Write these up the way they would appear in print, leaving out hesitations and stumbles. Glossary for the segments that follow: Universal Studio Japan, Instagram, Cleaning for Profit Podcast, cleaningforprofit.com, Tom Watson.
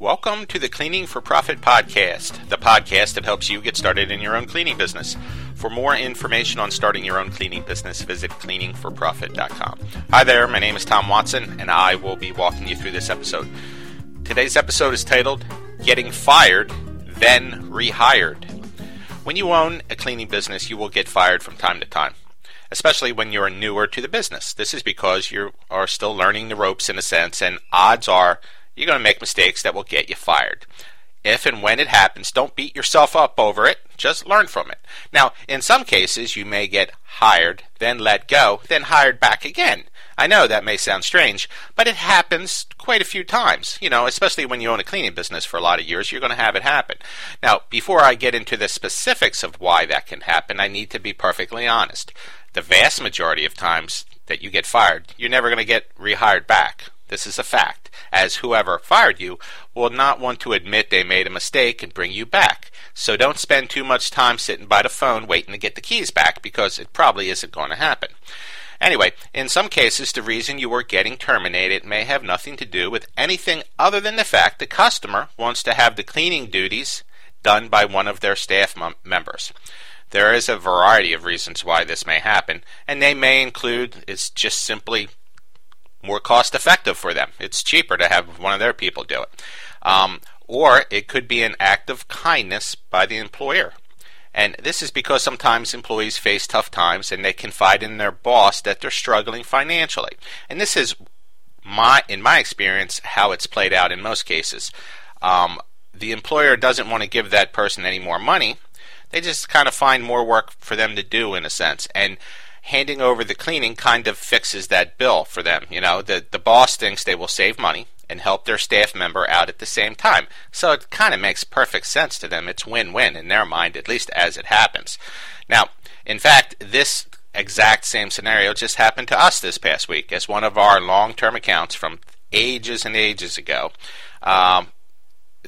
Welcome to the Cleaning for Profit Podcast, the podcast that helps you get started in your own cleaning business. For more information on starting your own cleaning business, visit cleaningforprofit.com. Hi there, my name is Tom Watson, and I will be walking you through this episode. Today's episode is titled, Getting Fired, Then Rehired. When you own a cleaning business, you will get fired from time to time, especially when you're newer to the business. This is because you are still learning the ropes in a sense, and odds are you're going to make mistakes that will get you fired. If and when it happens, don't beat yourself up over it. Just learn from it. Now, in some cases, you may get hired, then let go, then hired back again. I know that may sound strange, but it happens quite a few times. You know, especially when you own a cleaning business for a lot of years, you're going to have it happen. Now, before I get into the specifics of why that can happen, I need to be perfectly honest. The vast majority of times that you get fired, you're never going to get rehired back. This is a fact, as whoever fired you will not want to admit they made a mistake and bring you back. So don't spend too much time sitting by the phone waiting to get the keys back, because it probably isn't going to happen. Anyway, in some cases, the reason you were getting terminated may have nothing to do with anything other than the fact the customer wants to have the cleaning duties done by one of their staff members. There is a variety of reasons why this may happen, and they may include it's just simply more cost effective for them. It's cheaper to have one of their people do it. Or it could be an act of kindness by the employer. And this is because sometimes employees face tough times and they confide in their boss that they're struggling financially. And this is, in my experience, how it's played out in most cases. The employer doesn't want to give that person any more money. They just kind of find more work for them to do in a sense. And handing over the cleaning kind of fixes that bill for them. You know, the boss thinks they will save money and help their staff member out at the same time. So it kind of makes perfect sense to them. It's win-win in their mind, at least as it happens. Now, in fact, this exact same scenario just happened to us this past week as one of our long-term accounts from ages and ages ago.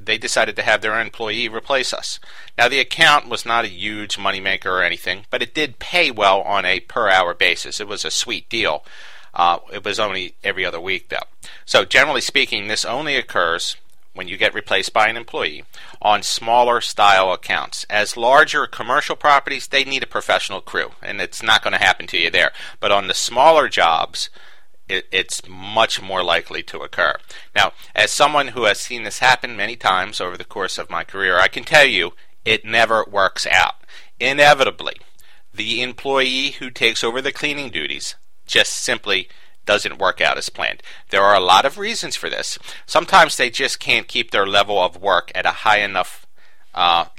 They decided to have their employee replace us. Now, the account was not a huge moneymaker or anything, but it did pay well on a per-hour basis. It was a sweet deal. It was only every other week, though. So, generally speaking, this only occurs when you get replaced by an employee on smaller style accounts. As larger commercial properties, they need a professional crew, and it's not going to happen to you there. But on the smaller jobs, it's much more likely to occur. Now, as someone who has seen this happen many times over the course of my career, I can tell you it never works out. Inevitably, the employee who takes over the cleaning duties just simply doesn't work out as planned. There are a lot of reasons for this. Sometimes they just can't keep their level of work at a high enough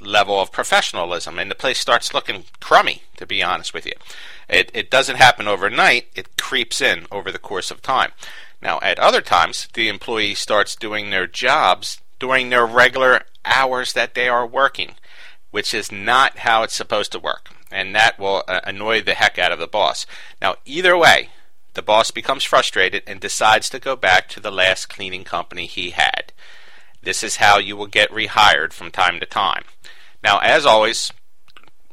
level of professionalism, and the place starts looking crummy, to be honest with you. It doesn't happen overnight. It creeps in over the course of time. Now, at other times, the employee starts doing their jobs during their regular hours that they are working, which is not how it's supposed to work, and that will annoy the heck out of the boss. Now, either way, the boss becomes frustrated and decides to go back to the last cleaning company he had. This is how you will get rehired from time to time. Now, as always,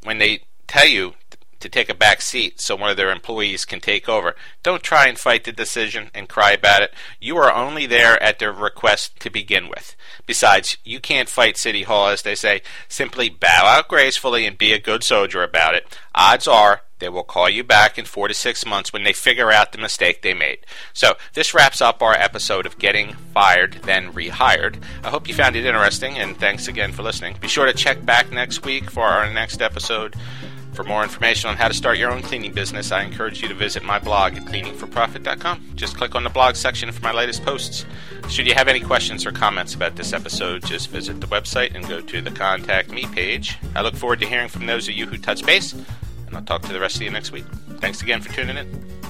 when they tell you to take a back seat so one of their employees can take over, don't try and fight the decision and cry about it. You are only there at their request to begin with. Besides, you can't fight City Hall, as they say. Simply bow out gracefully and be a good soldier about it. Odds are they will call you back in 4 to 6 months when they figure out the mistake they made. So this wraps up our episode of Getting Fired Then Rehired. I hope you found it interesting, and thanks again for listening. Be sure to check back next week for our next episode. For more information on how to start your own cleaning business, I encourage you to visit my blog at cleaningforprofit.com. Just click on the blog section for my latest posts. Should you have any questions or comments about this episode, just visit the website and go to the Contact Me page. I look forward to hearing from those of you who touch base. I'll talk to the rest of you next week. Thanks again for tuning in.